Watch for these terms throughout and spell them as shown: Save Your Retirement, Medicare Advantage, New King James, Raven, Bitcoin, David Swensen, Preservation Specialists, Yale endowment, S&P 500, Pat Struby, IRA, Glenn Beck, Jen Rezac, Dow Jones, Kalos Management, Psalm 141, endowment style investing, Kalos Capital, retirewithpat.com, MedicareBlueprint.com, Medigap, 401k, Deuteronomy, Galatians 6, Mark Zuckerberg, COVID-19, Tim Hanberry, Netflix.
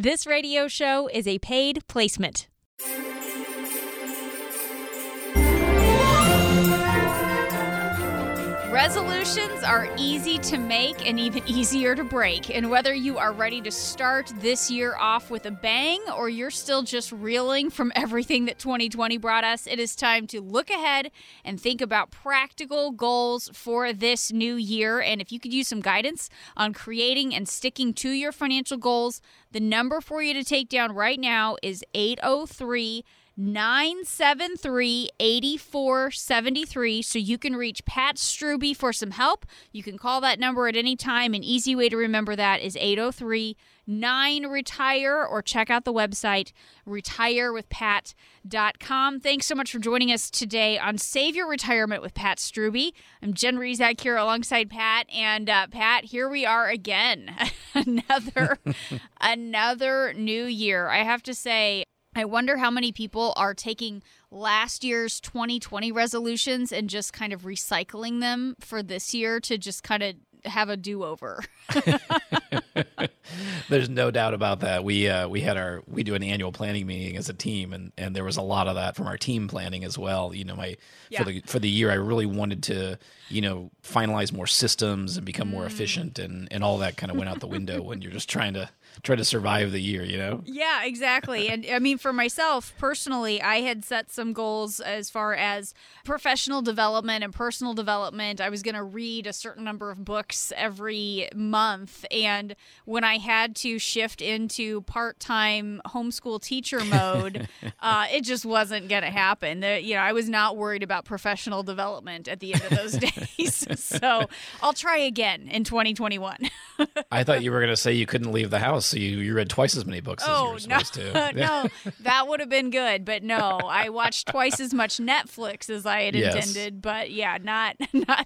This radio show is a paid placement. Resolutions are easy to make and even easier to break. And whether you are ready to start this year off with a bang or you're still just reeling from everything that 2020 brought us, it is time to look ahead and think about practical goals for this new year. And if you could use some guidance on creating and sticking to your financial goals, the number for you to take down right now is 803-973-8473, so you can reach Pat Struby for some help. You can call that number at any time. An easy way to remember that is 803-9-RETIRE, or check out the website retirewithpat.com. Thanks so much for joining us today on Save Your Retirement with Pat Struby. I'm Jen Rezac here alongside Pat, and Pat, here we are again. another new year. I have to say, I wonder how many people are taking last year's 2020 resolutions and just kind of recycling them for this year to just kind of have a do-over. There's no doubt about that. We do an annual planning meeting as a team, and there was a lot of that from our team planning as well. You know, for the year, I really wanted to, finalize more systems and become more efficient, and all that kind of went out the window when you're just trying to survive the year, Yeah, exactly. And I mean, for myself personally, I had set some goals as far as professional development and personal development. I was going to read a certain number of books every month. And when I had to shift into part-time homeschool teacher mode, it just wasn't going to happen. I was not worried about professional development at the end of those days. So I'll try again in 2021. I thought you were going to say you couldn't leave the house. So you read twice as many books as you were supposed to. No, that would have been good. But no, I watched twice as much Netflix as I had intended. But yeah, not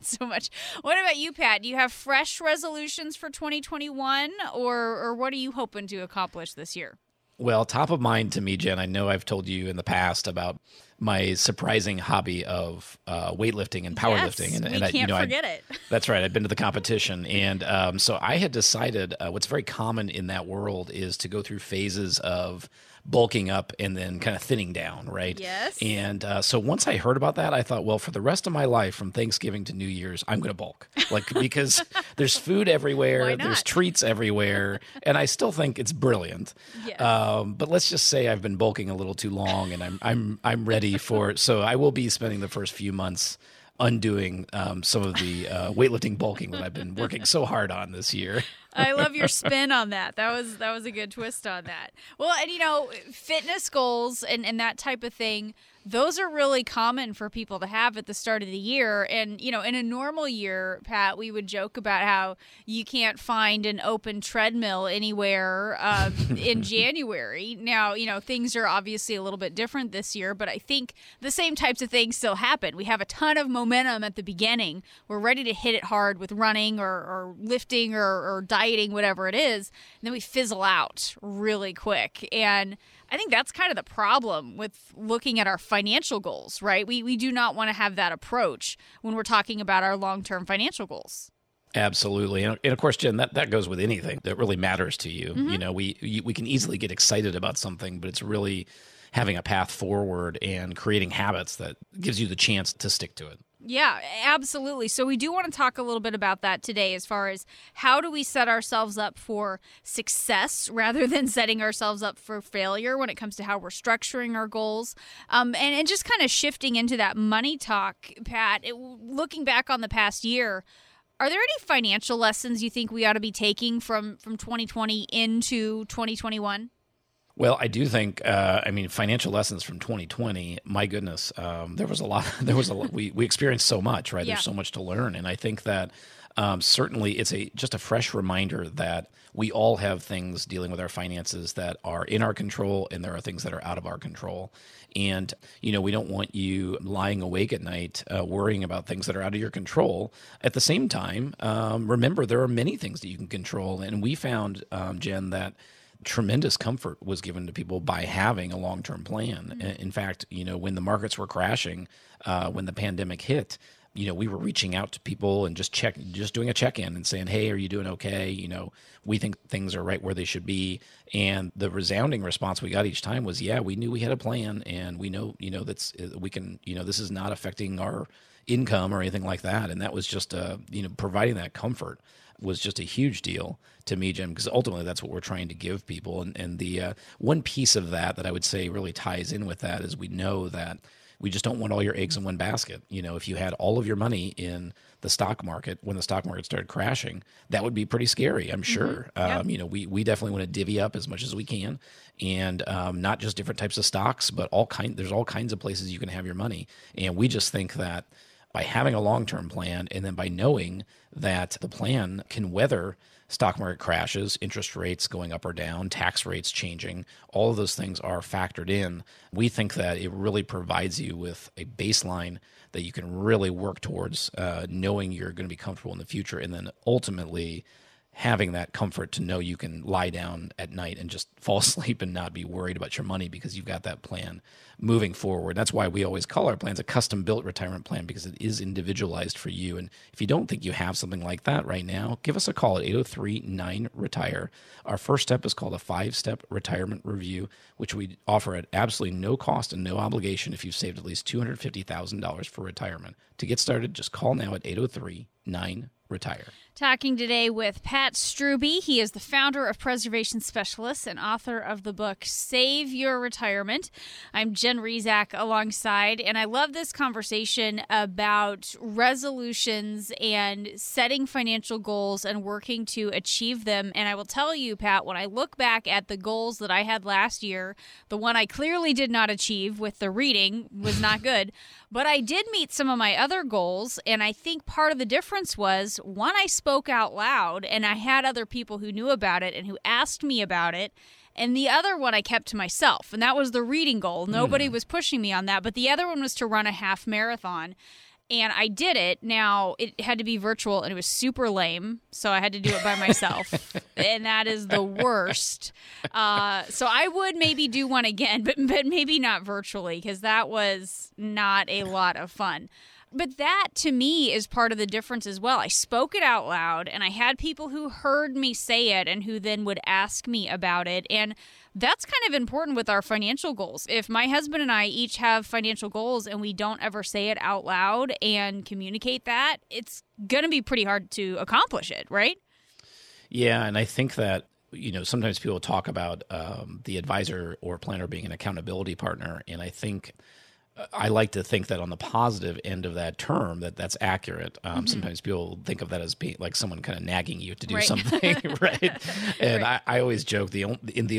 so much. What about you, Pat? Do you have fresh resolutions for 2021, or what are you hoping to accomplish this year? Well, top of mind to me, Jen, I know I've told you in the past about my surprising hobby of weightlifting and powerlifting. Yes, and I can't forget it. That's right. I've been to the competition. And so I had decided what's very common in that world is to go through phases of bulking up and then kind of thinning down, right? Yes. And so once I heard about that, I thought, well, for the rest of my life, from Thanksgiving to New Year's, I'm going to bulk, because there's food everywhere, there's treats everywhere, and I still think it's brilliant. Yes. But let's just say I've been bulking a little too long, and I'm ready for. So I will be spending the first few months undoing some of the weightlifting bulking that I've been working so hard on this year. I love your spin on that. That was a good twist on that. Well, and fitness goals and that type of thing, those are really common for people to have at the start of the year. And, in a normal year, Pat, we would joke about how you can't find an open treadmill anywhere in January. Now, things are obviously a little bit different this year, but I think the same types of things still happen. We have a ton of momentum at the beginning. We're ready to hit it hard with running or lifting or dieting, whatever it is. And then we fizzle out really quick. And I think that's kind of the problem with looking at our financial goals, right? We do not want to have that approach when we're talking about our long-term financial goals. Absolutely. And of course, Jen, that goes with anything that really matters to you. Mm-hmm. We can easily get excited about something, but it's really having a path forward and creating habits that gives you the chance to stick to it. Yeah, absolutely. So we do want to talk a little bit about that today as far as how do we set ourselves up for success rather than setting ourselves up for failure when it comes to how we're structuring our goals. And just kind of shifting into that money talk, Pat, looking back on the past year, are there any financial lessons you think we ought to be taking from 2020 into 2021? Well, I do think, financial lessons from 2020, my goodness, there was a lot, we experienced so much, right? Yeah. There's so much to learn. And I think that certainly it's just a fresh reminder that we all have things dealing with our finances that are in our control, and there are things that are out of our control. And, we don't want you lying awake at night worrying about things that are out of your control. At the same time, remember, there are many things that you can control. And we found, Jen, that tremendous comfort was given to people by having a long-term plan. Mm-hmm. In fact, when the markets were crashing, when the pandemic hit, you know, we were reaching out to people and just doing a check-in and saying, hey, are you doing okay? You know, we think things are right where they should be. And the resounding response we got each time was, yeah, we knew we had a plan, and we know, you know, that's, we can, you know, this is not affecting our income or anything like that. And that was just, you know, providing that comfort was just a huge deal to me, Jim, because ultimately that's what we're trying to give people. And the one piece of that I would say really ties in with that is we know that we just don't want all your eggs in one basket. You know, if you had all of your money in the stock market when the stock market started crashing, that would be pretty scary, I'm sure. Yeah. You know, we definitely want to divvy up as much as we can, and not just different types of stocks, but there's all kinds of places you can have your money. And we just think that by having a long-term plan, and then by knowing that the plan can weather stock market crashes, interest rates going up or down, tax rates changing, all of those things are factored in. We think that it really provides you with a baseline that you can really work towards, knowing you're going to be comfortable in the future, and then ultimately having that comfort to know you can lie down at night and just fall asleep and not be worried about your money because you've got that plan moving forward. That's why we always call our plans a custom-built retirement plan, because it is individualized for you. And if you don't think you have something like that right now, give us a call at 803-9-RETIRE. Our first step is called a 5-step retirement review, which we offer at absolutely no cost and no obligation if you've saved at least $250,000 for retirement. To get started, just call now at 803-9-RETIRE. Talking today with Pat Struby. He is the founder of Preservation Specialists and author of the book Save Your Retirement. I'm Jen Rezac alongside, and I love this conversation about resolutions and setting financial goals and working to achieve them. And I will tell you, Pat, when I look back at the goals that I had last year, the one I clearly did not achieve with the reading was not good, but I did meet some of my other goals. And I think part of the difference was, one, I spoke out loud and I had other people who knew about it and who asked me about it. And the other one I kept to myself, and that was the reading goal. Nobody was pushing me on that. But the other one was to run a half marathon. And I did it. Now, it had to be virtual, and it was super lame, so I had to do it by myself, and that is the worst. So I would maybe do one again, but maybe not virtually, because that was not a lot of fun. But that, to me, is part of the difference as well. I spoke it out loud, and I had people who heard me say it and who then would ask me about it. And that's kind of important with our financial goals. If my husband and I each have financial goals and we don't ever say it out loud and communicate that, it's going to be pretty hard to accomplish it, right? Yeah, and I think that, you know, sometimes people talk about the advisor or planner being an accountability partner, and I think I like to think that on the positive end of that term, that's accurate. Sometimes people think of that as being like someone kind of nagging you to do something, right? And I always joke, the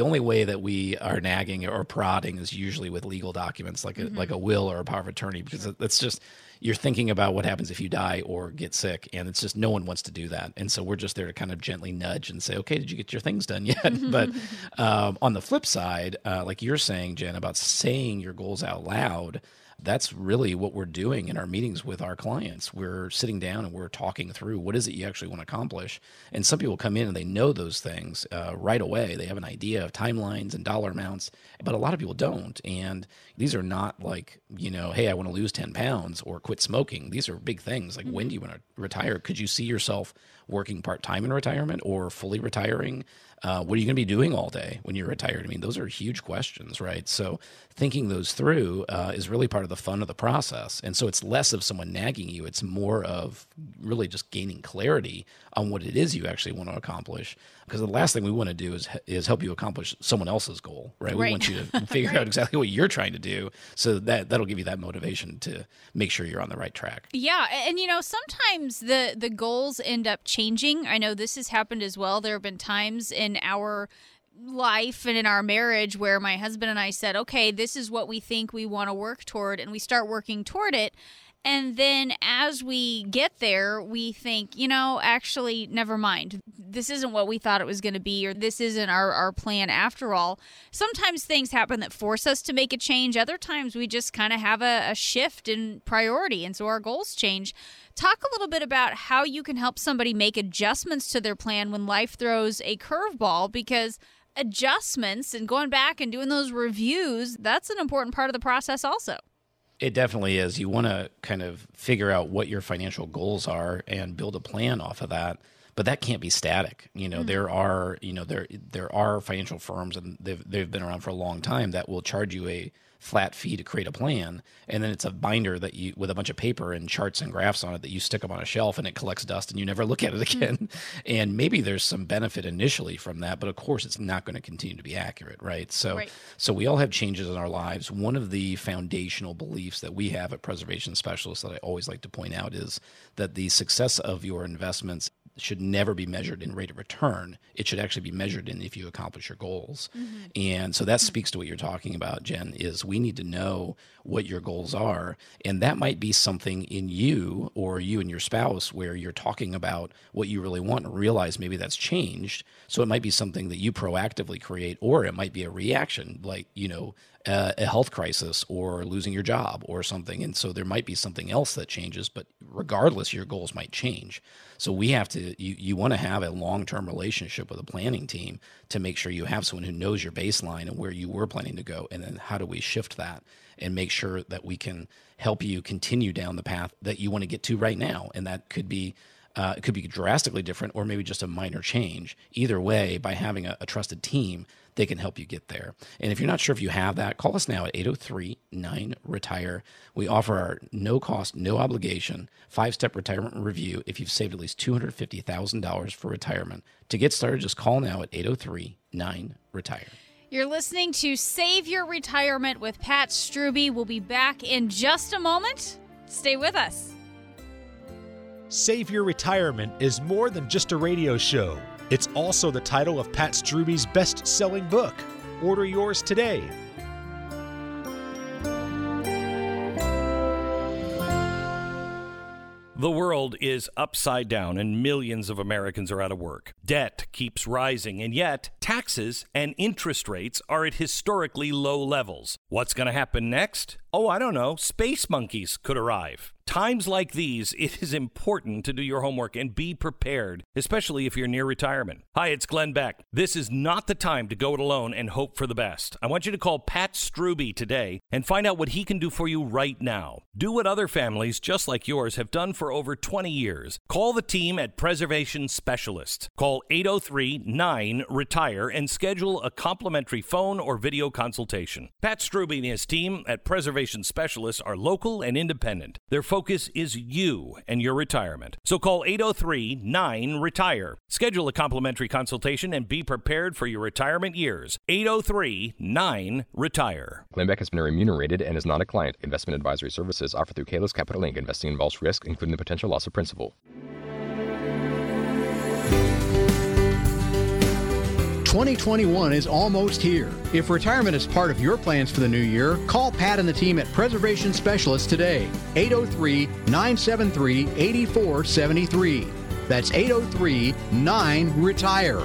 only way that we are nagging or prodding is usually with legal documents like a will or a power of attorney, because that's just, you're thinking about what happens if you die or get sick, and it's just no one wants to do that. And so we're just there to kind of gently nudge and say, okay, did you get your things done yet? But on the flip side, like you're saying, Jen, about saying your goals out loud, that's really what we're doing in our meetings with our clients. We're sitting down and we're talking through what is it you actually want to accomplish. And some people come in and they know those things right away. They have an idea of timelines and dollar amounts, but a lot of people don't. And these are not like, you know, hey, I want to lose 10 pounds or quit smoking. These are big things. Like, when do you want to retire? Could you see yourself working part-time in retirement or fully retiring? What are you going to be doing all day when you're retired? I mean, those are huge questions, right? So thinking those through is really part of the fun of the process. And so it's less of someone nagging you. It's more of really just gaining clarity on what it is you actually want to accomplish. Because the last thing we want to do is help you accomplish someone else's goal, right? We want you to figure out exactly what you're trying to do, so that'll give you that motivation to make sure you're on the right track. Yeah, and you know, sometimes the goals end up changing. I know this has happened as well. There have been times in our life and in our marriage where my husband and I said, okay, this is what we think we want to work toward, and we start working toward it. And then as we get there, we think, you know, actually, never mind. This isn't what we thought it was going to be, or this isn't our plan after all. Sometimes things happen that force us to make a change. Other times we just kind of have a shift in priority, and so our goals change. Talk a little bit about how you can help somebody make adjustments to their plan when life throws a curveball, because adjustments and going back and doing those reviews, that's an important part of the process also. It definitely is. You want to kind of figure out what your financial goals are and build a plan off of that. But that can't be static. You know, there are financial firms, and they've been around for a long time, that will charge you a flat fee to create a plan, and then it's a binder that you, with a bunch of paper and charts and graphs on it, that you stick them on a shelf and it collects dust and you never look at it again. And maybe there's some benefit initially from that, but of course it's not going to continue to be accurate, right? So we all have changes in our lives. One of the foundational beliefs that we have at Preservation Specialists that I always like to point out is that the success of your investments should never be measured in rate of return. It should actually be measured in if you accomplish your goals. Mm-hmm. And so that speaks to what you're talking about, Jen, is we need to know what your goals are. And that might be something in you or you and your spouse where you're talking about what you really want and realize maybe that's changed. So it might be something that you proactively create, or it might be a reaction like, you know, a health crisis or losing your job or something. And so there might be something else that changes, but regardless, your goals might change. So we have to, you want to have a long-term relationship with a planning team to make sure you have someone who knows your baseline and where you were planning to go. And then how do we shift that and make sure that we can help you continue down the path that you want to get to right now. And that could be, it could be drastically different, or maybe just a minor change. Either way, by having a trusted team, they can help you get there. And if you're not sure if you have that, call us now at 803-9-RETIRE. We offer our no-cost, no-obligation, 5-step retirement review if you've saved at least $250,000 for retirement. To get started, just call now at 803-9-RETIRE. You're listening to Save Your Retirement with Pat Struby. We'll be back in just a moment. Stay with us. Save Your Retirement is more than just a radio show. It's also the title of Pat Struby's best-selling book. Order yours today. The world is upside down and millions of Americans are out of work. Debt keeps rising, and yet taxes and interest rates are at historically low levels. What's going to happen next? Oh, I don't know. Space monkeys could arrive. Times like these, it is important to do your homework and be prepared, especially if you're near retirement. Hi, it's Glenn Beck. This is not the time to go it alone and hope for the best. I want you to call Pat Struby today and find out what he can do for you right now. Do what other families just like yours have done for over 20 years. Call the team at Preservation Specialists. Call 803-9-RETIRE and schedule a complimentary phone or video consultation. Pat Struby and his team at Preservation Specialists are local and independent. Their focus is you and your retirement. So call 803-9-RETIRE. Schedule a complimentary consultation and be prepared for your retirement years. 803-9-RETIRE. Glenn Beck has been remunerated and is not a client. Investment advisory services offered through Kalos Capital Inc. Investing involves risk, including the potential loss of principal. 2021 is almost here. If retirement is part of your plans for the new year, call Pat and the team at Preservation Specialists today, 803-973-8473. That's 803-9-RETIRE.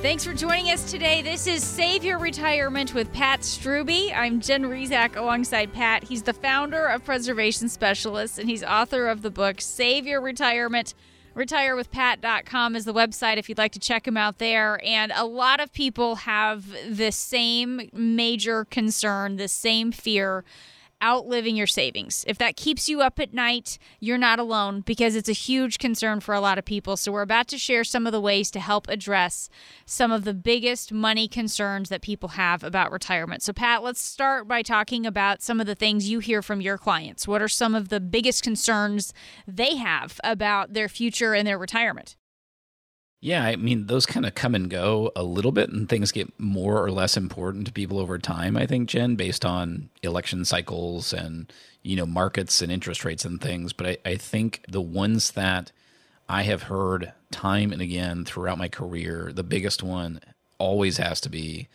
Thanks for joining us today. This is Save Your Retirement with Pat Struby. I'm Jen Rezac alongside Pat. He's the founder of Preservation Specialists, and he's author of the book, Save Your Retirement. retirewithpat.com is the website if you'd like to check him out there. And a lot of people have the same major concern, the same fear, outliving your savings. If that keeps you up at night, you're not alone, because it's a huge concern for a lot of people. So we're about to share some of the ways to help address some of the biggest money concerns that people have about retirement. So Pat, let's start by talking about some of the things you hear from your clients. What are some of the biggest concerns they have about their future and their retirement? Yeah, I mean, those kind of come and go a little bit, and things get more or less important to people over time, I think, Jen, based on election cycles and, you know, markets and interest rates and things. But I think the ones that I have heard time and again throughout my career, the biggest one always has to be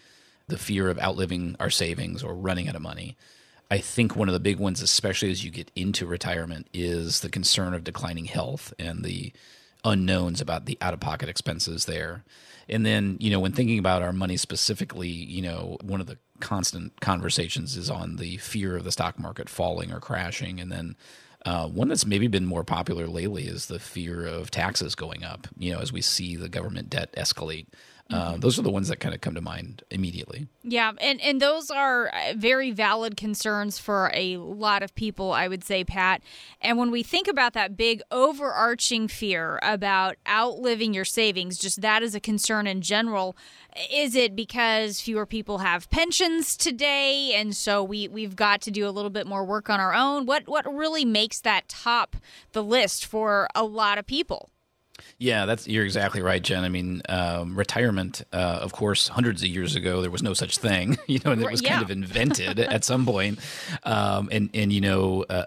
the fear of outliving our savings or running out of money. I think one of the big ones, especially as you get into retirement, is the concern of declining health and the unknowns about the out-of-pocket expenses there. And then, you know, when thinking about our money specifically, you know, one of the constant conversations is on the fear of the stock market falling or crashing. And then one that's maybe been more popular lately is the fear of taxes going up, you know, as we see the government debt escalate. Those are the ones that kind of come to mind immediately. Yeah, and those are very valid concerns for a lot of people, I would say, Pat. And when we think about that big overarching fear about outliving your savings, just that is a concern in general. Is it because fewer people have pensions today, and so we've got to do a little bit more work on our own? What really makes that top the list for a lot of people? Yeah, you're exactly right, Jen. I mean, retirement, of course, hundreds of years ago, there was no such thing, and it was kind of invented at some point. A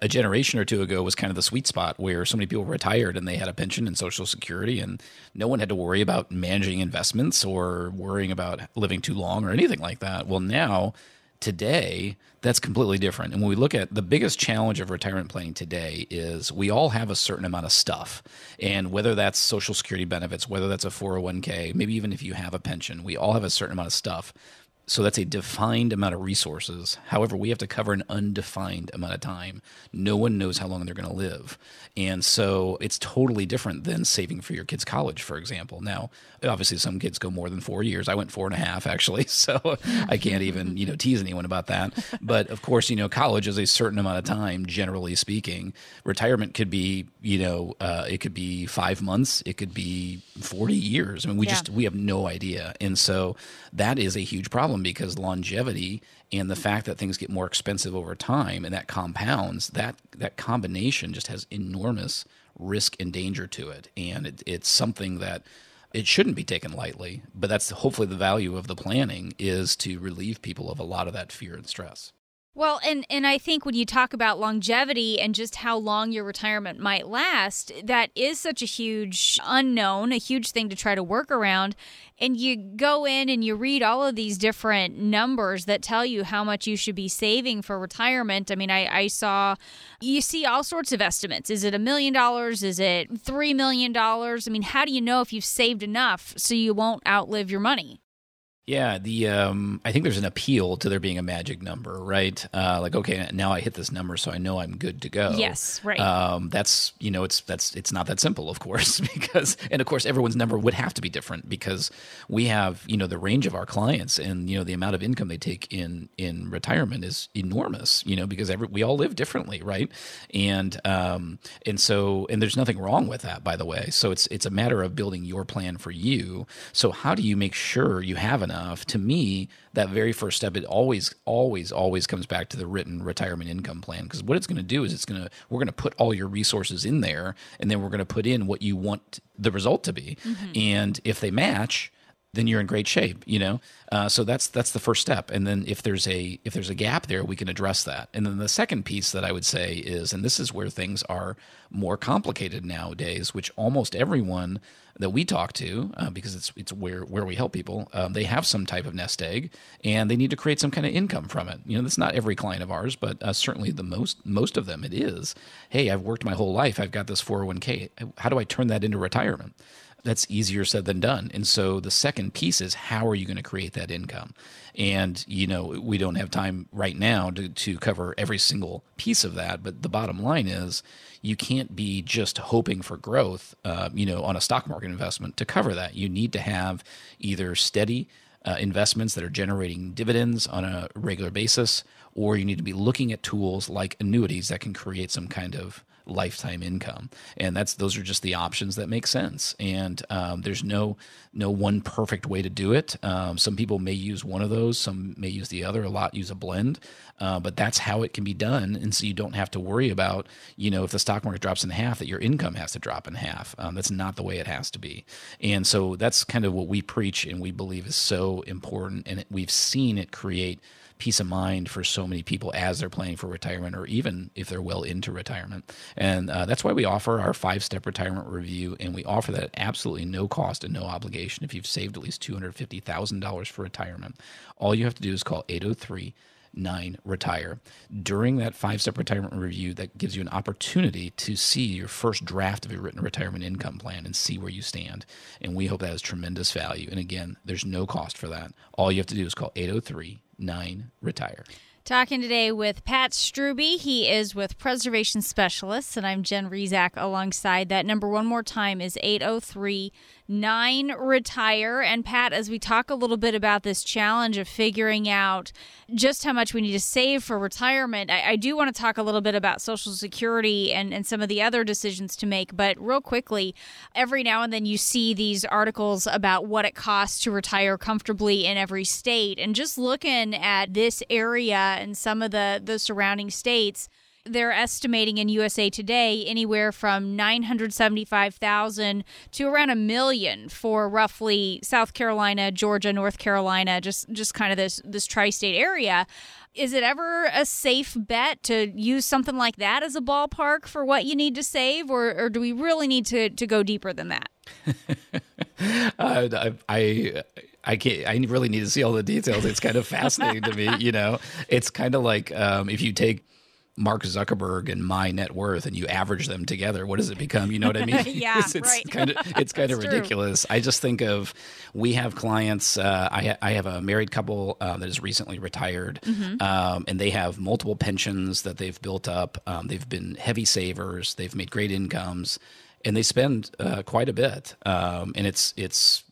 generation or two ago was kind of the sweet spot where so many people retired and they had a pension and Social Security, and no one had to worry about managing investments or worrying about living too long or anything like that. Well, now, today, that's completely different. And when we look at the biggest challenge of retirement planning today is we all have a certain amount of stuff. And whether that's Social Security benefits, whether that's a 401k, maybe even if you have a pension, we all have a certain amount of stuff. So that's a defined amount of resources. However, we have to cover an undefined amount of time. No one knows how long they're going to live. And so it's totally different than saving for your kids' college, for example. Now, obviously, some kids go more than 4 years. I went 4.5, actually, so I can't even tease anyone about that. But of course, college is a certain amount of time, generally speaking. Retirement could be, it could be 5 months. It could be 40 years. I mean, we have no idea. And so that is a huge problem. Because longevity and the fact that things get more expensive over time and that compounds, that combination just has enormous risk and danger to it. And it's something that it shouldn't be taken lightly, but that's hopefully the value of the planning is to relieve people of a lot of that fear and stress. Well, and I think when you talk about longevity and just how long your retirement might last, that is such a huge unknown, a huge thing to try to work around. And you go in and you read all of these different numbers that tell you how much you should be saving for retirement. I mean, you see all sorts of estimates. Is it $1 million? Is it $3 million? I mean, how do you know if you've saved enough so you won't outlive your money? Yeah, I think there's an appeal to there being a magic number, right? Okay, now I hit this number, so I know I'm good to go. Yes, right. It's not that simple, of course, because everyone's number would have to be different because we have the range of our clients and the amount of income they take in retirement is enormous, because we all live differently, right? And there's nothing wrong with that, by the way. So it's a matter of building your plan for you. So how do you make sure you have enough? To me, that very first step, it always comes back to the written retirement income plan, because what it's going to do is we're going to put all your resources in there, and then we're going to put in what you want the result to be. Mm-hmm. And if they match, then you're in great shape, So that's the first step. And then if there's a gap there, we can address that. And then the second piece that I would say is, and this is where things are more complicated nowadays, which almost everyone that we talk to, because it's where we help people, they have some type of nest egg and they need to create some kind of income from it. That's not every client of ours, but certainly the most of them it is. Hey, I've worked my whole life. I've got this 401k. How do I turn that into retirement? That's easier said than done. And so the second piece is, how are you going to create that income? And, we don't have time right now to cover every single piece of that. But the bottom line is, you can't be just hoping for growth, on a stock market investment to cover that. You need to have either steady investments that are generating dividends on a regular basis, or you need to be looking at tools like annuities that can create some kind of lifetime income. And those are just the options that make sense. And there's no one perfect way to do it. Some people may use one of those, some may use the other, a lot use a blend, but that's how it can be done. And so you don't have to worry about, if the stock market drops in half, that your income has to drop in half. That's not the way it has to be. And so that's kind of what we preach and we believe is so important. And we've seen it create peace of mind for so many people as they're planning for retirement, or even if they're well into retirement. And that's why we offer our 5-step retirement review, and we offer that at absolutely no cost and no obligation. If you've saved at least $250,000 for retirement, all you have to do is call 803-9-RETIRE. During that 5-step retirement review, that gives you an opportunity to see your first draft of your written retirement income plan and see where you stand. And we hope that has tremendous value. And again, there's no cost for that. All you have to do is call 803-9-RETIRE. Talking today with Pat Struby. He is with Preservation Specialists, and I'm Jen Rezac alongside that. Number one more time is 803-9-RETIRE. 9, retire. And Pat, as we talk a little bit about this challenge of figuring out just how much we need to save for retirement, I do want to talk a little bit about Social Security and some of the other decisions to make. But real quickly, every now and then you see these articles about what it costs to retire comfortably in every state. And just looking at this area and some of the surrounding states, they're estimating in USA Today anywhere from $975,000 to around $1 million for roughly South Carolina, Georgia, North Carolina, just kind of this tri-state area. Is it ever a safe bet to use something like that as a ballpark for what you need to save, or do we really need to go deeper than that? I can't. I really need to see all the details. It's kind of fascinating to me. You know, it's kind of like if you take Mark Zuckerberg and my net worth and you average them together, what does it become? You know what I mean? Yeah, right. It's kind of ridiculous. True. I just think of, we have clients, I have a married couple that is recently retired, mm-hmm. And they have multiple pensions that they've built up. They've been heavy savers. They've made great incomes, and they spend quite a bit. And it's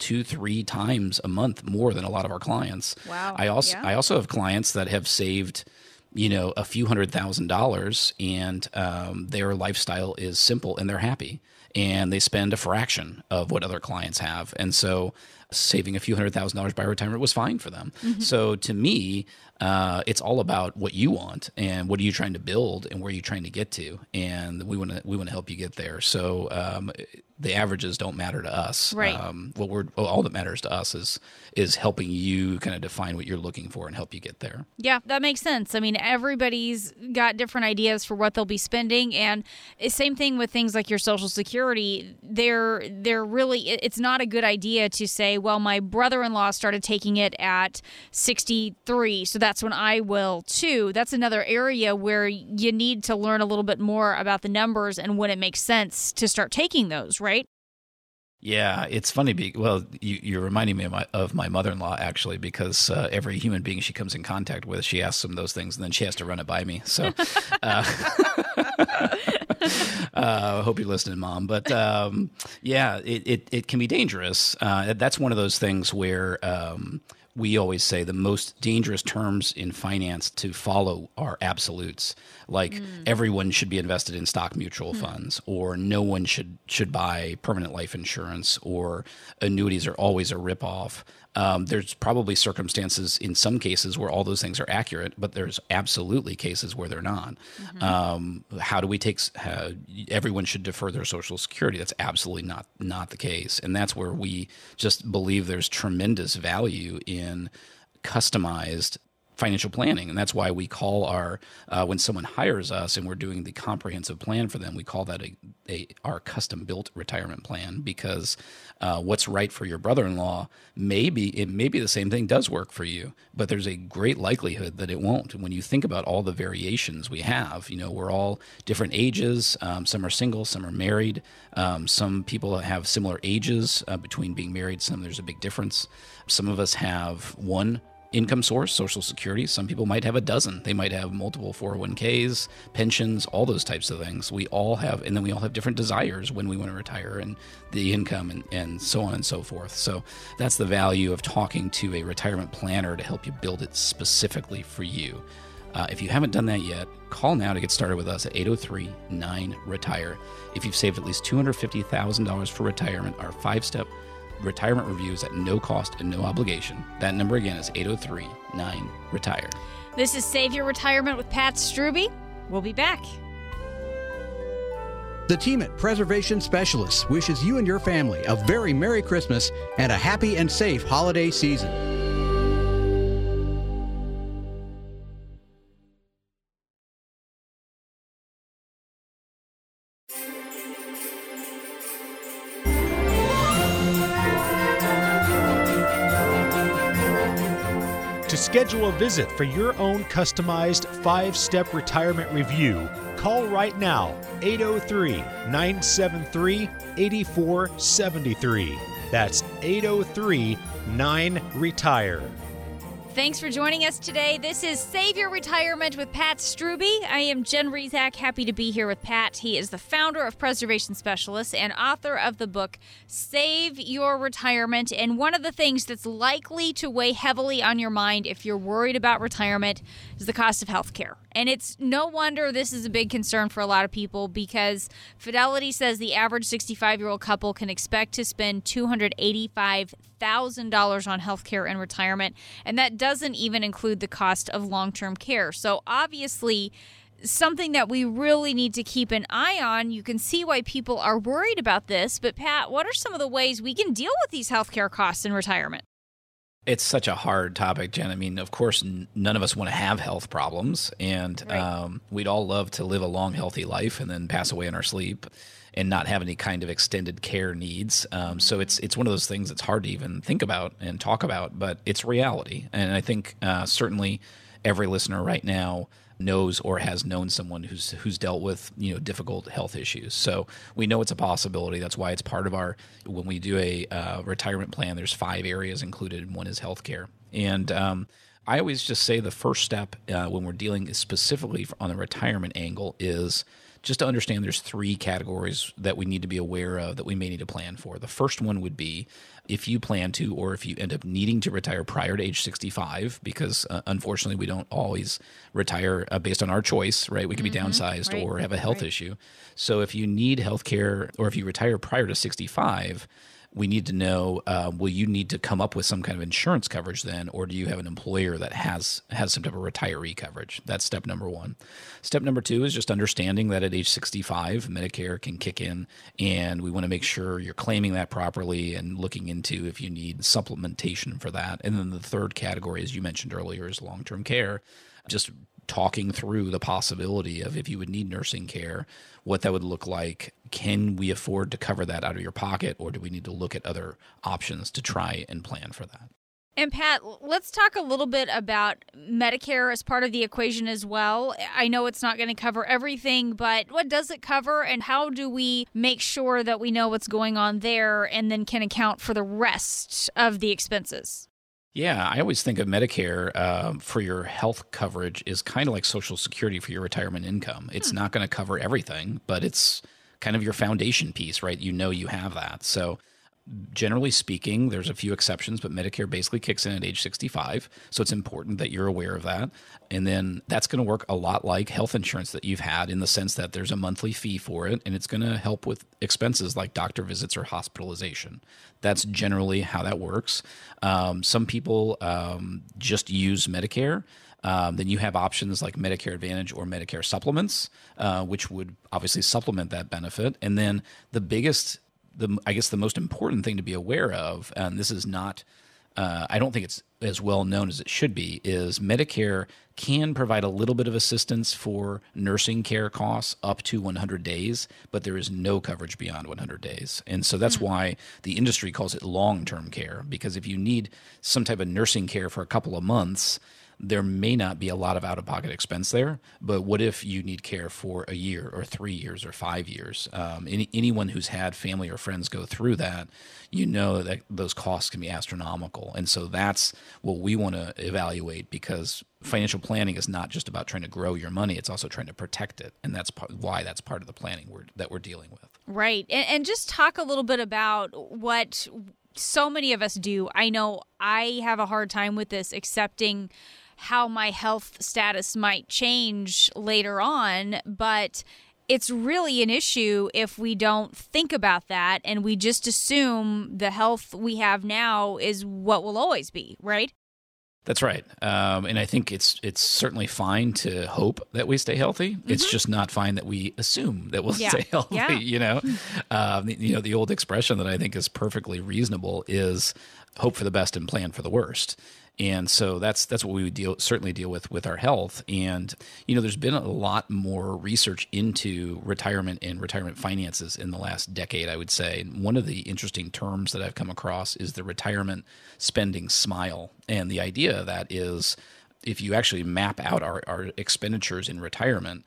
2-3 times a month more than a lot of our clients. Wow. I also have clients that have saved, you know, a few $100,000, and their lifestyle is simple and they're happy and they spend a fraction of what other clients have. And so saving a few $100,000 by retirement was fine for them. Mm-hmm. So to me, it's all about what you want and what are you trying to build and where are you trying to get to? And we want to help you get there. So the averages don't matter to us. Right. All that matters to us is helping you kind of define what you're looking for and help you get there. Yeah, that makes sense. I mean, everybody's got different ideas for what they'll be spending, and same thing with things like your Social Security. They're really, it's not a good idea to say, well, my brother-in-law started taking it at 63, so that's when I will too. That's another area where you need to learn a little bit more about the numbers and when it makes sense to start taking those, right? Yeah, it's funny. You're reminding me of my mother-in-law, actually, because every human being she comes in contact with, she asks them those things, and then she has to run it by me. So I hope you're listening, Mom. But yeah, it can be dangerous. That's one of those things where we always say the most dangerous terms in finance to follow are absolutes. Like everyone should be invested in stock mutual funds, or no one should buy permanent life insurance, or annuities are always a ripoff. There's probably circumstances in some cases where all those things are accurate, but there's absolutely cases where they're not. Mm-hmm. How do we take everyone should defer their Social Security? That's absolutely not the case. And that's where we just believe there's tremendous value in customized financial planning. And that's why we call when someone hires us and we're doing the comprehensive plan for them, we call that our custom-built retirement plan, because what's right for your brother-in-law, maybe the same thing does work for you, but there's a great likelihood that it won't. And when you think about all the variations we have, you know, we're all different ages. Some are single, some are married. Some people have similar ages between being married. Some, there's a big difference. Some of us have one income source, Social Security. Some people might have a dozen. They might have multiple 401ks, pensions, all those types of things. We all have, and then we all have different desires when we want to retire and the income and so on and so forth. So that's the value of talking to a retirement planner to help you build it specifically for you. If you haven't done that yet, call now to get started with us at 803-9-RETIRE. If you've saved at least $250,000 for retirement, our 5-step retirement reviews at no cost and no obligation. That number again is 803-9-RETIRE. This is Save Your Retirement with Pat Struby. We'll be back. The team at Preservation Specialists wishes you and your family a very Merry Christmas and a happy and safe holiday season. Schedule a visit for your own customized 5-step retirement review. Call right now, 803-973-8473. That's 803-9-RETIRE. Thanks for joining us today. This is Save Your Retirement with Pat Struby. I am Jen Rezac, happy to be here with Pat. He is the founder of Preservation Specialists and author of the book, Save Your Retirement. And one of the things that's likely to weigh heavily on your mind if you're worried about retirement is the cost of health care. And it's no wonder this is a big concern for a lot of people, because Fidelity says the average 65-year-old couple can expect to spend $285,000 on health care in retirement. And that doesn't even include the cost of long-term care. So obviously, something that we really need to keep an eye on. You can see why people are worried about this. But Pat, what are some of the ways we can deal with these health care costs in retirement? It's such a hard topic, Jen. I mean, of course, none of us want to have health problems, and right. We'd all love to live a long, healthy life and then pass away in our sleep and not have any kind of extended care needs. So it's one of those things that's hard to even think about and talk about, but it's reality. And I think certainly every listener right now knows or has known someone who's dealt with, difficult health issues. So we know it's a possibility. That's why it's part of when we do a retirement plan, there's 5 areas included, and one is healthcare. And I always just say the first step when we're dealing specifically on the retirement angle is just to understand there's 3 categories that we need to be aware of that we may need to plan for. The first one would be if you plan to, or if you end up needing to retire prior to age 65, because unfortunately we don't always retire based on our choice, right? We could be downsized or have a health issue. So if you need health care, or if you retire prior to 65, we need to know, will you need to come up with some kind of insurance coverage then, or do you have an employer that has some type of retiree coverage? That's step number 1. Step number 2 is just understanding that at age 65, Medicare can kick in, and we want to make sure you're claiming that properly and looking into if you need supplementation for that. And then the third category, as you mentioned earlier, is long-term care. Just talking through the possibility of if you would need nursing care, what that would look like. Can we afford to cover that out of your pocket, or do we need to look at other options to try and plan for that? And Pat, let's talk a little bit about Medicare as part of the equation as well. I know it's not going to cover everything, but what does it cover, and how do we make sure that we know what's going on there and then can account for the rest of the expenses? Yeah, I always think of Medicare for your health coverage is kind of like Social Security for your retirement income. It's not going to cover everything, but it's kind of your foundation piece, right? You have that. So generally speaking, there's a few exceptions, but Medicare basically kicks in at age 65. So it's important that you're aware of that. And then that's going to work a lot like health insurance that you've had, in the sense that there's a monthly fee for it, and it's going to help with expenses like doctor visits or hospitalization. That's generally how that works. Some people just use Medicare. Then you have options like Medicare Advantage or Medicare supplements, which would obviously supplement that benefit. And then the most important thing to be aware of, and this is not I don't think it's as well known as it should be, is Medicare can provide a little bit of assistance for nursing care costs up to 100 days, but there is no coverage beyond 100 days. And so that's why the industry calls it long-term care, because if you need some type of nursing care for a couple of months, there may not be a lot of out-of-pocket expense there. But what if you need care for a year or 3 years or 5 years? Anyone who's had family or friends go through that, that those costs can be astronomical. And so that's what we want to evaluate, because financial planning is not just about trying to grow your money. It's also trying to protect it. And that's why that's part of the planning that we're dealing with. Right. And just talk a little bit about what so many of us do. I know I have a hard time with this, accepting how my health status might change later on, but it's really an issue if we don't think about that and we just assume the health we have now is what will always be, right? That's right. And I think it's certainly fine to hope that we stay healthy. It's just not fine that we assume that we'll stay healthy, the old expression that I think is perfectly reasonable is hope for the best and plan for the worst. And so that's what we would certainly deal with our health. And, there's been a lot more research into retirement and retirement finances in the last decade, I would say. And one of the interesting terms that I've come across is the retirement spending smile. And the idea of that is if you actually map out our expenditures in retirement,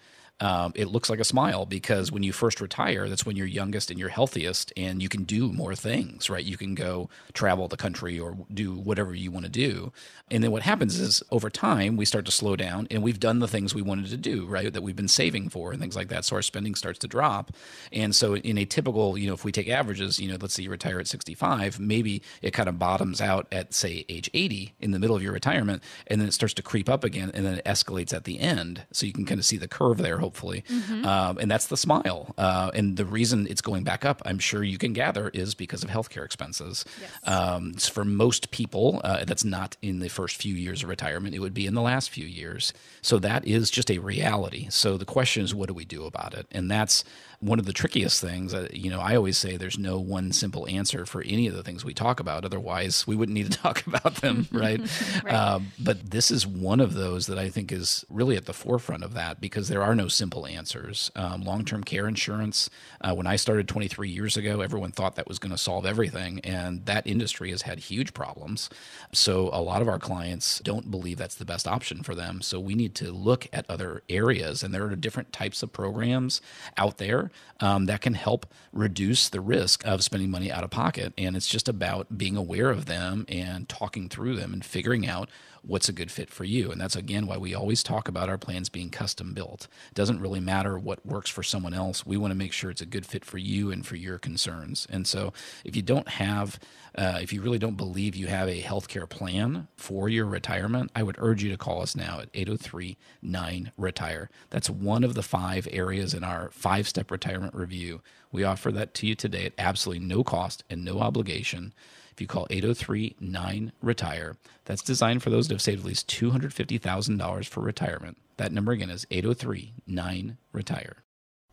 it looks like a smile, because when you first retire, that's when you're youngest and you're healthiest and you can do more things, right? You can go travel the country or do whatever you want to do. And then what happens is over time, we start to slow down and we've done the things we wanted to do, right? That we've been saving for and things like that. So our spending starts to drop. And so in a typical, you know, if we take averages, you know, let's say you retire at 65, maybe it kind of bottoms out at say age 80 in the middle of your retirement, and then it starts to creep up again and then it escalates at the end. So you can kind of see the curve there, hopefully. Mm-hmm. And that's the smile. And the reason it's going back up, I'm sure you can gather, is because of healthcare expenses. Yes. For most people, that's not in the first few years of retirement. It would be in the last few years. So that is just a reality. So the question is, what do we do about it? And that's one of the trickiest things. You know, I always say there's no one simple answer for any of the things we talk about. Otherwise, we wouldn't need to talk about them, right? Right. But this is one of those that I think is really at the forefront of that, because there are no simple answers. Long-term care insurance, when I started 23 years ago, everyone thought that was going to solve everything. And that industry has had huge problems. So a lot of our clients don't believe that's the best option for them. So we need to look at other areas. And there are different types of programs out there that can help reduce the risk of spending money out of pocket. And it's just about being aware of them and talking through them and figuring out what's a good fit for you. And that's, again, why we always talk about our plans being custom built. It doesn't really matter what works for someone else. We want to make sure it's a good fit for you and for your concerns. And so if you don't have, if you really don't believe you have a healthcare plan for your retirement, I would urge you to call us now at 803-9-RETIRE. That's one of the 5 areas in our 5-step retirement review. We offer that to you today at absolutely no cost and no obligation. If you call 803-9-RETIRE, that's designed for those that have saved at least $250,000 for retirement. That number again is 803-9-RETIRE.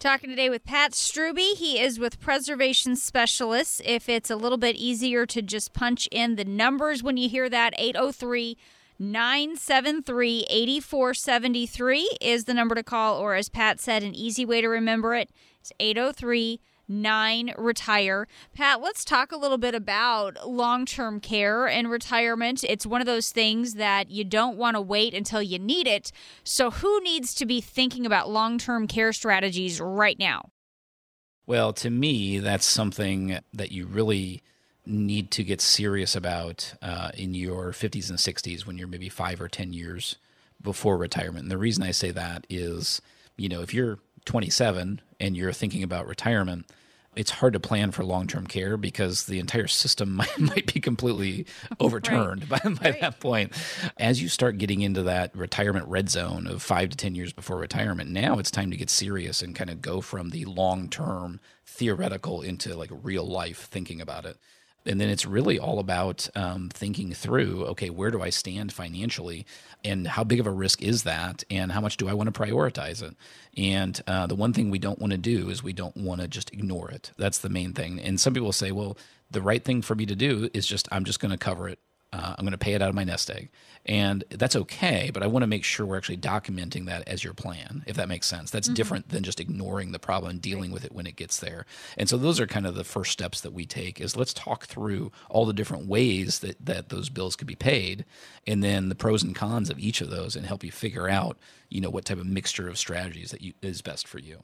Talking today with Pat Struby. He is with Preservation Specialists. If it's a little bit easier to just punch in the numbers when you hear that, 803-973-8473 is the number to call, or as Pat said, an easy way to remember it is 803-9-RETIRE. Pat, let's talk a little bit about long-term care and retirement. It's one of those things that you don't want to wait until you need it. So who needs to be thinking about long-term care strategies right now? Well, to me, that's something that you really need to get serious about in your 50s and 60s when you're maybe 5 or 10 years before retirement. And the reason I say that is, you know, if you're 27 and you're thinking about retirement, it's hard to plan for long-term care because the entire system might be completely overturned by that point. As you start getting into that retirement red zone of 5 to 10 years before retirement, now it's time to get serious and kind of go from the long-term theoretical into like real life thinking about it. And then it's really all about thinking through, okay, where do I stand financially and how big of a risk is that and how much do I want to prioritize it? And the one thing we don't want to do is we don't want to just ignore it. That's the main thing. And some people say, well, the right thing for me to do is just, I'm just going to cover it. I'm going to pay it out of my nest egg. And that's okay, but I want to make sure we're actually documenting that as your plan, if that makes sense. That's different than just ignoring the problem and dealing with it when it gets there. And so those are kind of the first steps that we take is let's talk through all the different ways that those bills could be paid and then the pros and cons of each of those and help you figure out, you know, what type of mixture of strategies that is best for you.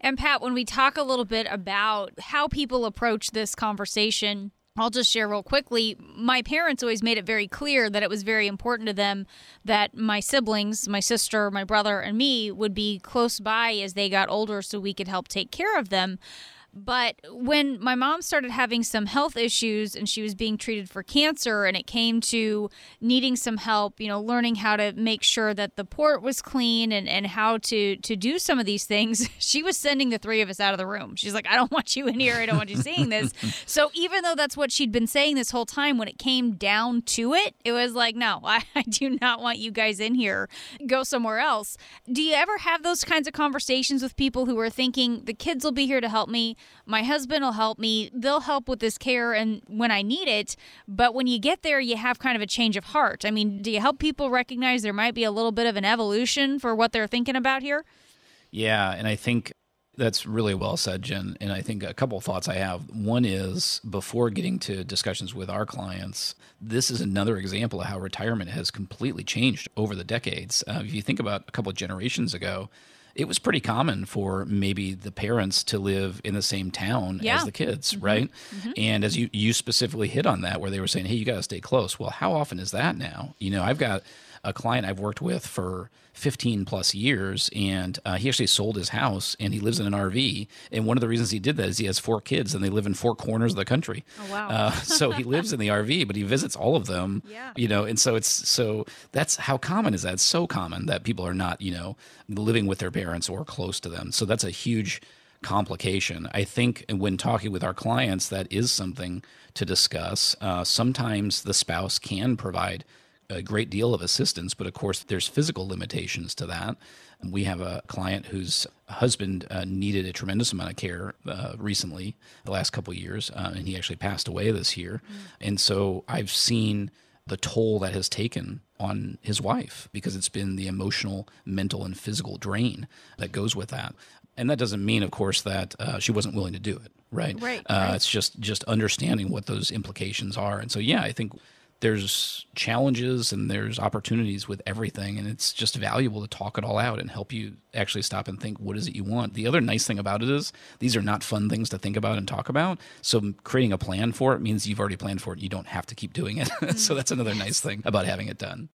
And Pat, when we talk a little bit about how people approach this conversation, I'll just share real quickly, my parents always made it very clear that it was very important to them that my siblings, my sister, my brother, and me would be close by as they got older so we could help take care of them. But when my mom started having some health issues and she was being treated for cancer and it came to needing some help, you know, learning how to make sure that the port was clean and how to do some of these things, she was sending the three of us out of the room. She's like, I don't want you in here. I don't want you seeing this. So even though that's what she'd been saying this whole time, when it came down to it, it was like, no, I do not want you guys in here. Go somewhere else. Do you ever have those kinds of conversations with people who are thinking the kids will be here to help me? My husband will help me. They'll help with this care and when I need it. But when you get there, you have kind of a change of heart. I mean, do you help people recognize there might be a little bit of an evolution for what they're thinking about here? Yeah, and I think that's really well said, Jen. And I think a couple of thoughts I have. One is before getting to discussions with our clients, this is another example of how retirement has completely changed over the decades. If you think about a couple of generations ago, it was pretty common for maybe the parents to live in the same town as the kids, right? And as you specifically hit on that, where they were saying, hey, you got to stay close. Well, how often is that now? You know, I've got a client I've worked with for 15 plus years, and he actually sold his house and he lives in an RV. And one of the reasons he did that is he has four kids and they live in four corners of the country. Oh, wow. So he lives in the RV, but he visits all of them, you know, and so that's how common is that? It's so common that people are not, you know, living with their parents or close to them. So that's a huge complication. I think when talking with our clients, that is something to discuss. Sometimes the spouse can provide a great deal of assistance, but of course, there's physical limitations to that. We have a client whose husband needed a tremendous amount of care recently, the last couple of years, and he actually passed away this year. And so I've seen the toll that has taken on his wife because it's been the emotional, mental, and physical drain that goes with that. And that doesn't mean, of course, that she wasn't willing to do it, right? It's just understanding what those implications are. And so, yeah, I think there's challenges and there's opportunities with everything. And it's just valuable to talk it all out and help you actually stop and think, what is it you want? The other nice thing about it is these are not fun things to think about and talk about. So creating a plan for it means you've already planned for it. You don't have to keep doing it. So that's another nice thing about having it done.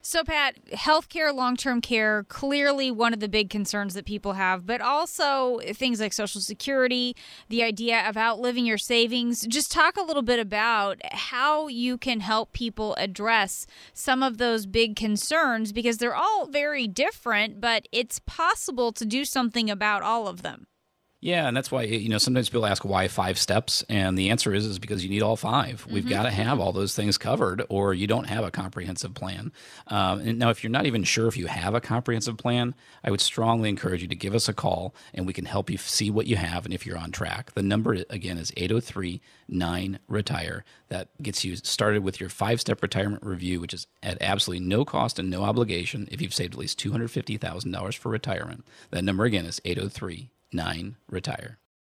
So, Pat, healthcare, long-term care, clearly one of the big concerns that people have, but also things like Social Security, the idea of outliving your savings. Just talk a little bit about how you can help people address some of those big concerns, because they're all very different, but it's possible to do something about all of them. Yeah, and that's why, you know, sometimes people ask why 5 steps, and the answer is because you need all 5. We've got to have all those things covered, or you don't have a comprehensive plan. And now, if you're not even sure if you have a comprehensive plan, I would strongly encourage you to give us a call, and we can help you see what you have and if you're on track. The number, again, is 803-9-RETIRE. That gets you started with your 5-step retirement review, which is at absolutely no cost and no obligation if you've saved at least $250,000 for retirement. That number, again, is 803-9-RETIRE.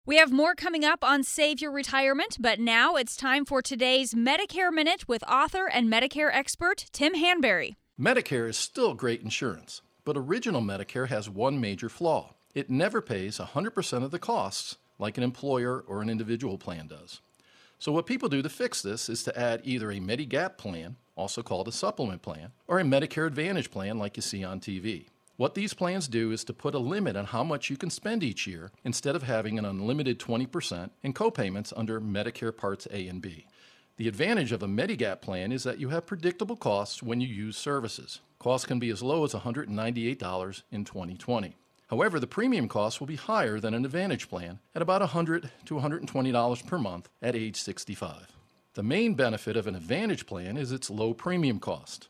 We have more coming up on Save Your Retirement, but now it's time for today's Medicare Minute with author and Medicare expert Tim Hanberry. Medicare is still great insurance, but original Medicare has one major flaw. It never pays 100% of the costs like an employer or an individual plan does. So what people do to fix this is to add either a Medigap plan, also called a supplement plan, or a Medicare Advantage plan like you see on TV. What these plans do is to put a limit on how much you can spend each year instead of having an unlimited 20% in copayments under Medicare Parts A and B. The advantage of a Medigap plan is that you have predictable costs when you use services. Costs can be as low as $198 in 2020. However, the premium costs will be higher than an Advantage plan at about $100 to $120 per month at age 65. The main benefit of an Advantage plan is its low premium cost.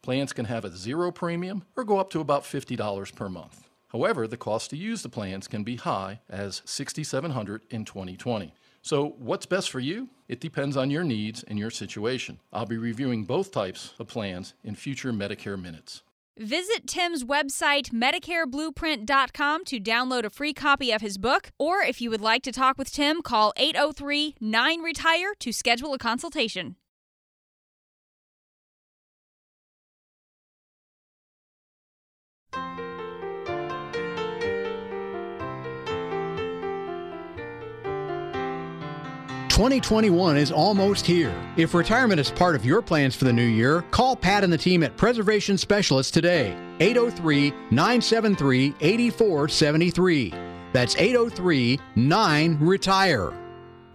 Plans can have a zero premium or go up to about $50 per month. However, the cost to use the plans can be high as $6,700 in 2020. So what's best for you? It depends on your needs and your situation. I'll be reviewing both types of plans in future Medicare Minutes. Visit Tim's website, MedicareBlueprint.com, to download a free copy of his book. Or if you would like to talk with Tim, call 803-9-RETIRE to schedule a consultation. .2021 is almost here. If retirement is part of your plans for the new year, call Pat and the team at Preservation Specialists today, 803-973-8473. That's 803-9-RETIRE.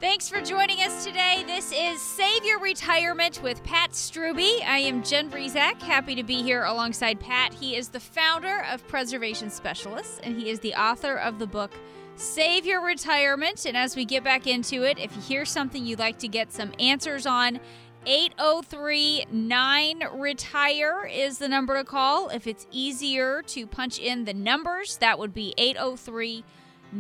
Thanks for joining us today. This is Save Your Retirement with Pat Struby. I am Jen Rezac, happy to be here alongside Pat. He is the founder of Preservation Specialists, and he is the author of the book, Save Your Retirement. And as we get back into it, if you hear something you'd like to get some answers on, 803-9-RETIRE is the number to call. If it's easier to punch in the numbers, that would be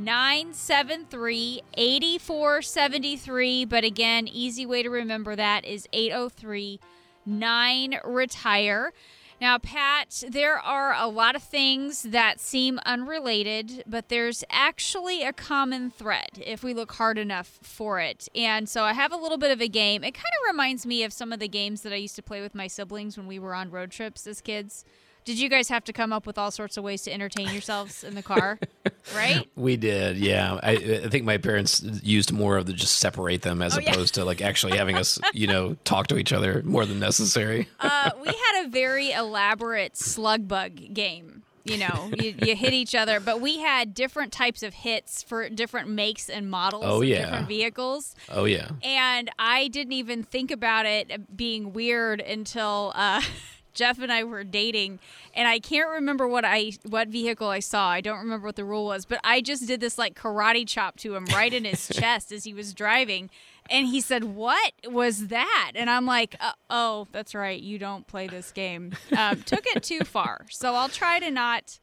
803-973-8473. But again, easy way to remember that is 803-9-RETIRE. Now, Pat, there are a lot of things that seem unrelated, but there's actually a common thread if we look hard enough for it. And so I have a little bit of a game. It kind of reminds me of some of the games that I used to play with my siblings when we were on road trips as kids. Did you guys have to come up with all sorts of ways to entertain yourselves in the car, right? We did, yeah. I think my parents used more of the just separate them as opposed to like actually having us, you know, talk to each other more than necessary. We had a very elaborate slug bug game. You know, you hit each other, but we had different types of hits for different makes and models of different vehicles. Oh, yeah. And I didn't even think about it being weird until Jeff and I were dating, and I can't remember what vehicle I saw. I don't remember what the rule was, but I just did this like karate chop to him right in his chest as he was driving. And he said, "What was that?" And I'm like, "Oh, that's right. You don't play this game." Took it too far. So I'll try to not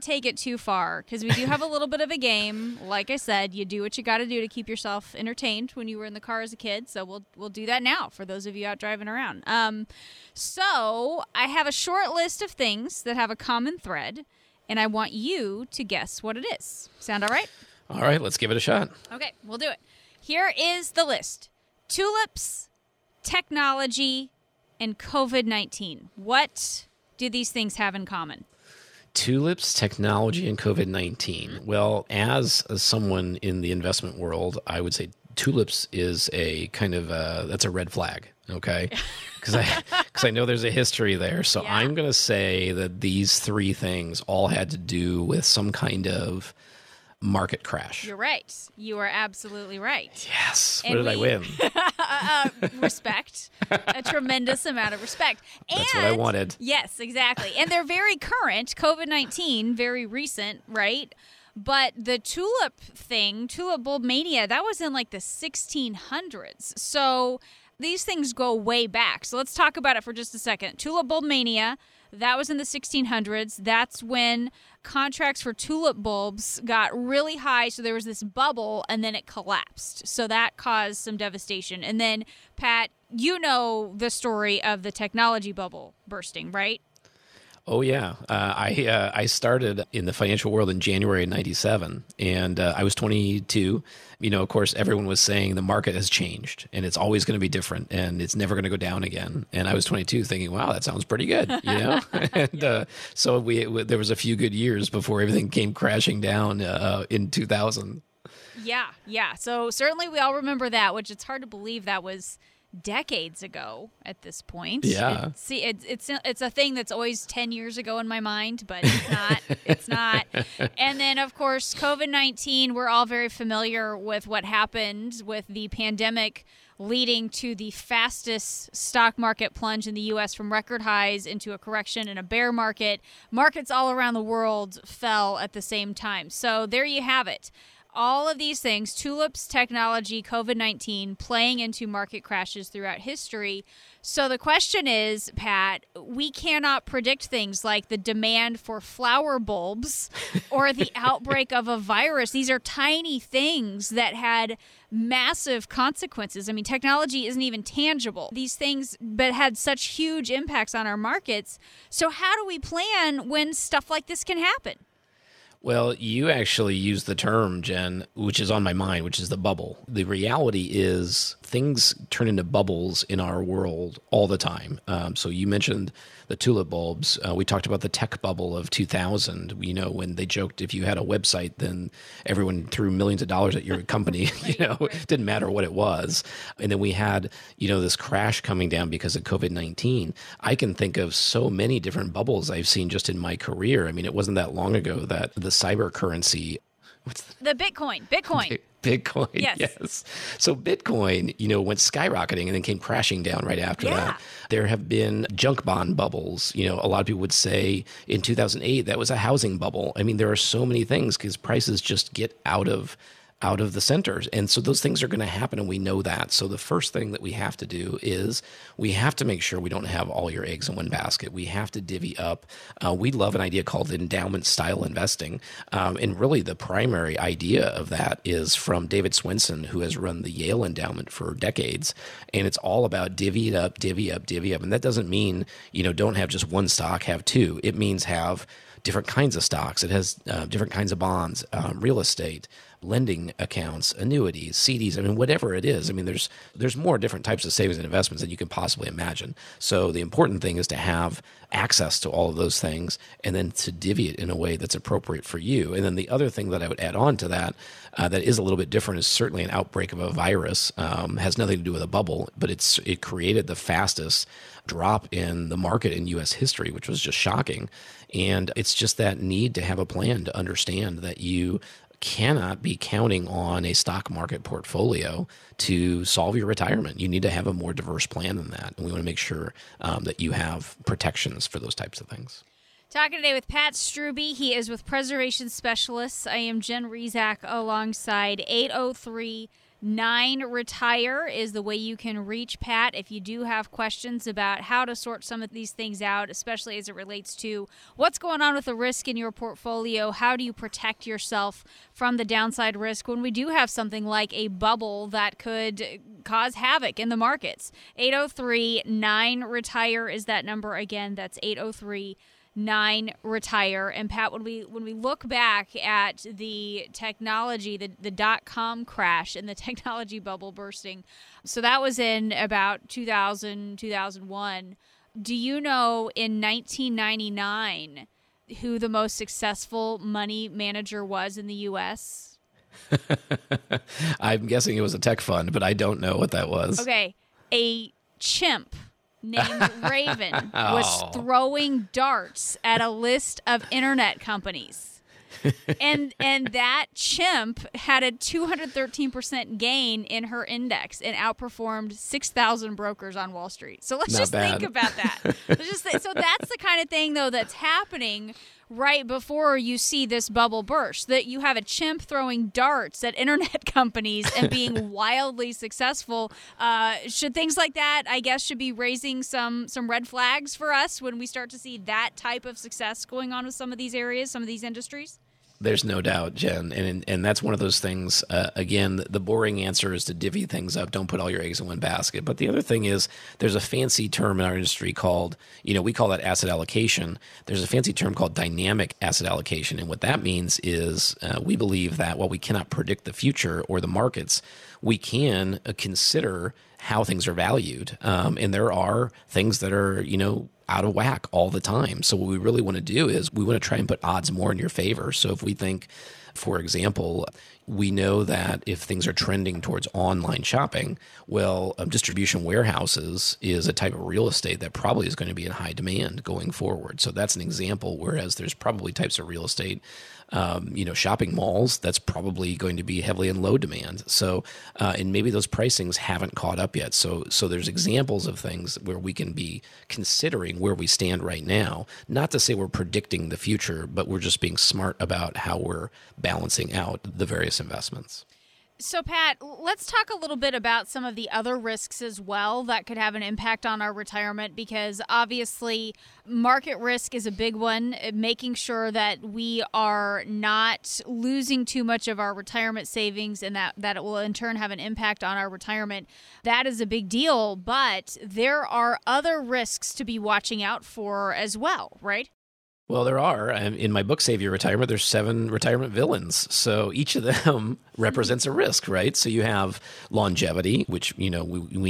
take it too far, because we do have a little bit of a game. Like I said, you do what you got to do to keep yourself entertained when you were in the car as a kid. So we'll do that now for those of you out driving around. So I have a short list of things that have a common thread, and I want you to guess what it is. Sound all right? All right, let's give it a shot. Okay, we'll do it. Here is the list: tulips, technology, and COVID-19. What do these things have in common? Tulips, technology, and COVID-19. Well, as someone in the investment world, I would say tulips is a kind of that's a red flag, okay? Because I know there's a history there. So yeah. I'm going to say that these three things all had to do with some kind of market crash. You're right. You are absolutely right. Yes. And what did I win? Respect. A tremendous amount of respect. That's what I wanted. Yes, exactly. And they're very current. COVID-19, very recent, right? But the tulip thing, tulip bulb mania, that was in like the 1600s. So these things go way back. So let's talk about it for just a second. Tulip bulb mania. That was in the 1600s. That's when contracts for tulip bulbs got really high. So there was this bubble, and then it collapsed. So that caused some devastation. And then, Pat, you know the story of the technology bubble bursting, right? Oh, yeah. I started in the financial world in January of 1997, and I was 22. You know, of course, everyone was saying the market has changed, and it's always going to be different, and it's never going to go down again. And I was 22 thinking, wow, that sounds pretty good, you know? And so there was a few good years before everything came crashing down in 2000. Yeah. So certainly we all remember that, which it's hard to believe that was decades ago at this point. Yeah. It's a thing that's always 10 years ago in my mind, but it's not. It's not. And then, of course, COVID-19, we're all very familiar with what happened with the pandemic leading to the fastest stock market plunge in the U.S. from record highs into a correction in a bear market. Markets all around the world fell at the same time. So there you have it. All of these things, tulips, technology, COVID-19, playing into market crashes throughout history. So the question is, Pat, we cannot predict things like the demand for flower bulbs or the outbreak of a virus. These are tiny things that had massive consequences. I mean, technology isn't even tangible. These things but had such huge impacts on our markets. So how do we plan when stuff like this can happen? Well, you actually used the term, Jen, which is on my mind, which is the bubble. The reality is things turn into bubbles in our world all the time. So you mentioned the tulip bulbs. We talked about the tech bubble of 2000, you know, when they joked if you had a website, then everyone threw millions of dollars at your company, right, you know, right. Didn't matter what it was. And then we had, you know, this crash coming down because of COVID-19. I can think of so many different bubbles I've seen just in my career. I mean, it wasn't that long ago that the cyber currency. The Bitcoin. Bitcoin, yes. So Bitcoin, you know, went skyrocketing and then came crashing down right after that. There have been junk bond bubbles. You know, a lot of people would say in 2008, that was a housing bubble. I mean, there are so many things because prices just get out of the centers. And so those things are going to happen, and we know that. So the first thing that we have to do is we have to make sure we don't have all your eggs in one basket. We have to divvy up. We love an idea called endowment style investing. And really the primary idea of that is from David Swensen, who has run the Yale endowment for decades. And it's all about divvy it up, divvy up, divvy up. And that doesn't mean, you know, don't have just one stock, have two. It means have different kinds of stocks. It has different kinds of bonds, real estate, lending accounts, annuities, CDs, I mean, whatever it is. I mean, there's more different types of savings and investments than you can possibly imagine. So the important thing is to have access to all of those things and then to divvy it in a way that's appropriate for you. And then the other thing that I would add on to that, that is a little bit different, is certainly an outbreak of a virus. Has nothing to do with a bubble, but it created the fastest drop in the market in U.S. history, which was just shocking. And it's just that need to have a plan, to understand that you cannot be counting on a stock market portfolio to solve your retirement. You need to have a more diverse plan than that. And we want to make sure that you have protections for those types of things. Talking today with Pat Struby. He is with Preservation Specialists. I am Jen Rezac alongside 803-9-RETIRE is the way you can reach Pat if you do have questions about how to sort some of these things out, especially as it relates to what's going on with the risk in your portfolio. How do you protect yourself from the downside risk when we do have something like a bubble that could cause havoc in the markets? 803-9-RETIRE is that number again. That's 803-9-RETIRE. And Pat, when we look back at the technology, the dot-com crash and the technology bubble bursting, so that was in about 2000, 2001. Do you know in 1999 who the most successful money manager was in the U.S.? I'm guessing it was a tech fund, but I don't know what that was. Okay. A chimp named Raven was throwing darts at a list of internet companies. And that chimp had a 213% gain in her index and outperformed 6,000 brokers on Wall Street. So let's think about that. So that's the kind of thing, though, that's happening right before you see this bubble burst, that you have a chimp throwing darts at internet companies and being wildly successful. Should things like that, I guess, should be raising some red flags for us when we start to see that type of success going on with some of these areas, some of these industries? There's no doubt, Jen. And that's one of those things, again, the boring answer is to divvy things up. Don't put all your eggs in one basket. But the other thing is there's a fancy term in our industry called, we call that asset allocation. There's a fancy term called dynamic asset allocation. And what that means is we believe that while we cannot predict the future or the markets, we can consider how things are valued. And there are things that are, out of whack all the time. So what we really want to do is we want to try and put odds more in your favor. So if we think, for example, we know that if things are trending towards online shopping, well, distribution warehouses is a type of real estate that probably is going to be in high demand going forward. So that's an example, whereas there's probably types of real estate, shopping malls, that's probably going to be heavily in low demand. So, and maybe those pricings haven't caught up yet. So there's examples of things where we can be considering where we stand right now, not to say we're predicting the future, but we're just being smart about how we're balancing out the various investments. So, Pat, let's talk a little bit about some of the other risks as well that could have an impact on our retirement, because obviously market risk is a big one, making sure that we are not losing too much of our retirement savings and that it will in turn have an impact on our retirement. That is a big deal, but there are other risks to be watching out for as well, right? Well, there are. In my book, Save Your Retirement, there's 7 retirement villains. So each of them represents a risk, right? So you have longevity, which, we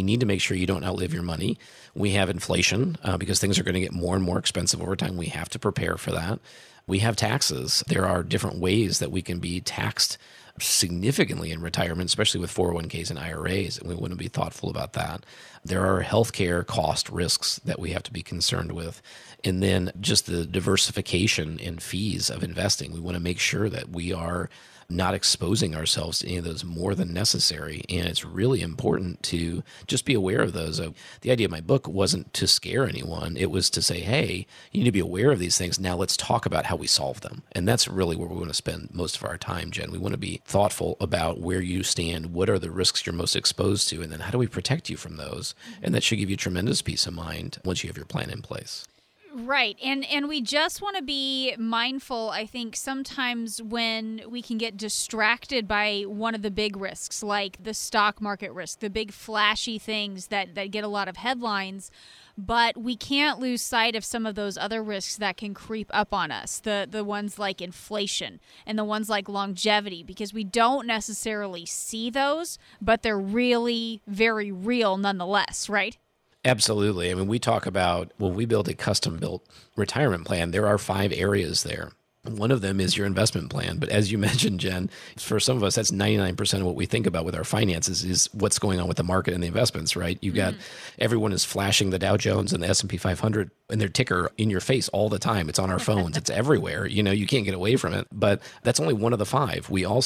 need to make sure you don't outlive your money. We have inflation because things are going to get more and more expensive over time. We have to prepare for that. We have taxes. There are different ways that we can be taxed significantly in retirement, especially with 401ks and IRAs, and we want to be thoughtful about that. There are healthcare cost risks that we have to be concerned with. And then just the diversification and fees of investing. We want to make sure that we are not exposing ourselves to any of those more than necessary. And it's really important to just be aware of those. The idea of my book wasn't to scare anyone. It was to say, hey, you need to be aware of these things. Now let's talk about how we solve them. And that's really where we want to spend most of our time, Jen. We want to be thoughtful about where you stand, what are the risks you're most exposed to, and then how do we protect you from those? And that should give you tremendous peace of mind once you have your plan in place. Right. And we just want to be mindful, I think, sometimes when we can get distracted by one of the big risks, like the stock market risk, the big flashy things that get a lot of headlines. But we can't lose sight of some of those other risks that can creep up on us, the ones like inflation and the ones like longevity, because we don't necessarily see those, but they're really very real nonetheless, right? Absolutely. I mean, we talk about when we build a custom-built retirement plan, there are 5 areas there. One of them is your investment plan. But as you mentioned, Jen, for some of us, that's 99% of what we think about with our finances is what's going on with the market and the investments, right? You've got everyone is flashing the Dow Jones and the S&P 500 and their ticker in your face all the time. It's on our phones. It's everywhere. You know, you can't get away from it. But that's only one of the 5. We you know,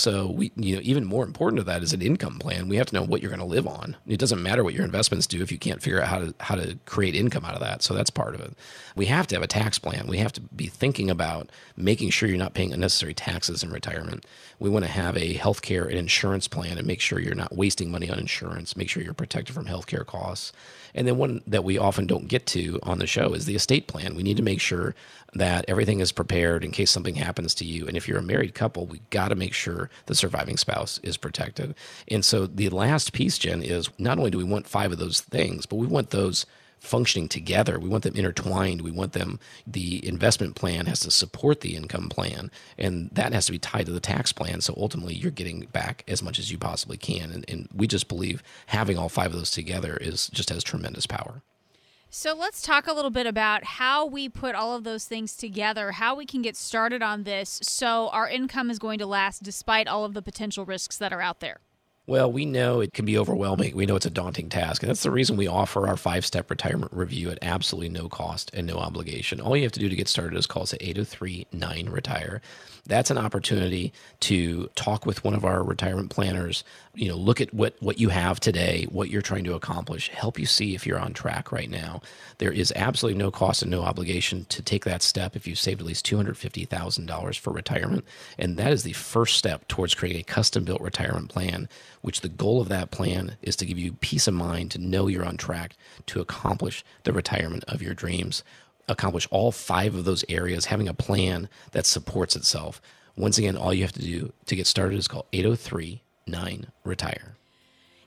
even more important to that is an income plan. We have to know what you're going to live on. It doesn't matter what your investments do if you can't figure out how to create income out of that. So that's part of it. We have to have a tax plan. We have to be thinking about making sure you're not paying unnecessary taxes in retirement. We want to have a healthcare and insurance plan and make sure you're not wasting money on insurance, make sure you're protected from healthcare costs. And then one that we often don't get to on the show is the estate plan. We need to make sure that everything is prepared in case something happens to you. And if you're a married couple, we got to make sure the surviving spouse is protected. And so the last piece, Jen, is not only do we want 5 of those things, but we want those functioning together. We want them intertwined. We want them, the investment plan has to support the income plan, and that has to be tied to the tax plan. So ultimately you're getting back as much as you possibly can. And we just believe having all 5 of those together is just has tremendous power. So let's talk a little bit about how we put all of those things together, how we can get started on this so our income is going to last despite all of the potential risks that are out there. Well, we know it can be overwhelming. We know it's a daunting task. And that's the reason we offer our 5-step retirement review at absolutely no cost and no obligation. All you have to do to get started is call us at 803-9-RETIRE. That's an opportunity to talk with one of our retirement planners, you know, look at what you have today, what you're trying to accomplish, help you see if you're on track right now. There is absolutely no cost and no obligation to take that step if you've saved at least $250,000 for retirement. And that is the first step towards creating a custom-built retirement plan, which the goal of that plan is to give you peace of mind to know you're on track to accomplish the retirement of your dreams. Accomplish all 5 of those areas, having a plan that supports itself. Once again, all you have to do to get started is call 803-9-RETIRE.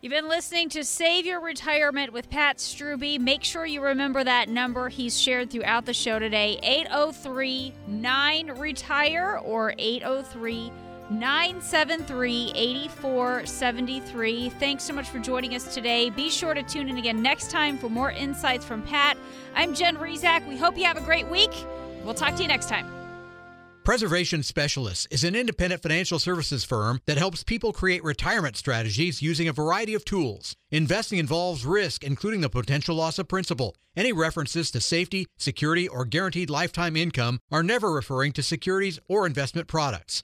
You've been listening to Save Your Retirement with Pat Struby. Make sure you remember that number he's shared throughout the show today, 803-9-RETIRE or 803-973-8473. Thanks so much for joining us today. Be sure to tune in again next time for more insights from Pat. I'm Jen Rezac. We hope you have a great week. We'll talk to you next time. Preservation Specialists is an independent financial services firm that helps people create retirement strategies using a variety of tools. Investing involves risk, including the potential loss of principal. Any references to safety, security, or guaranteed lifetime income are never referring to securities or investment products.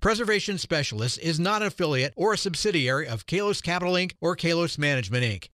Preservation Specialist is not an affiliate or a subsidiary of Kalos Capital, Inc. or Kalos Management, Inc.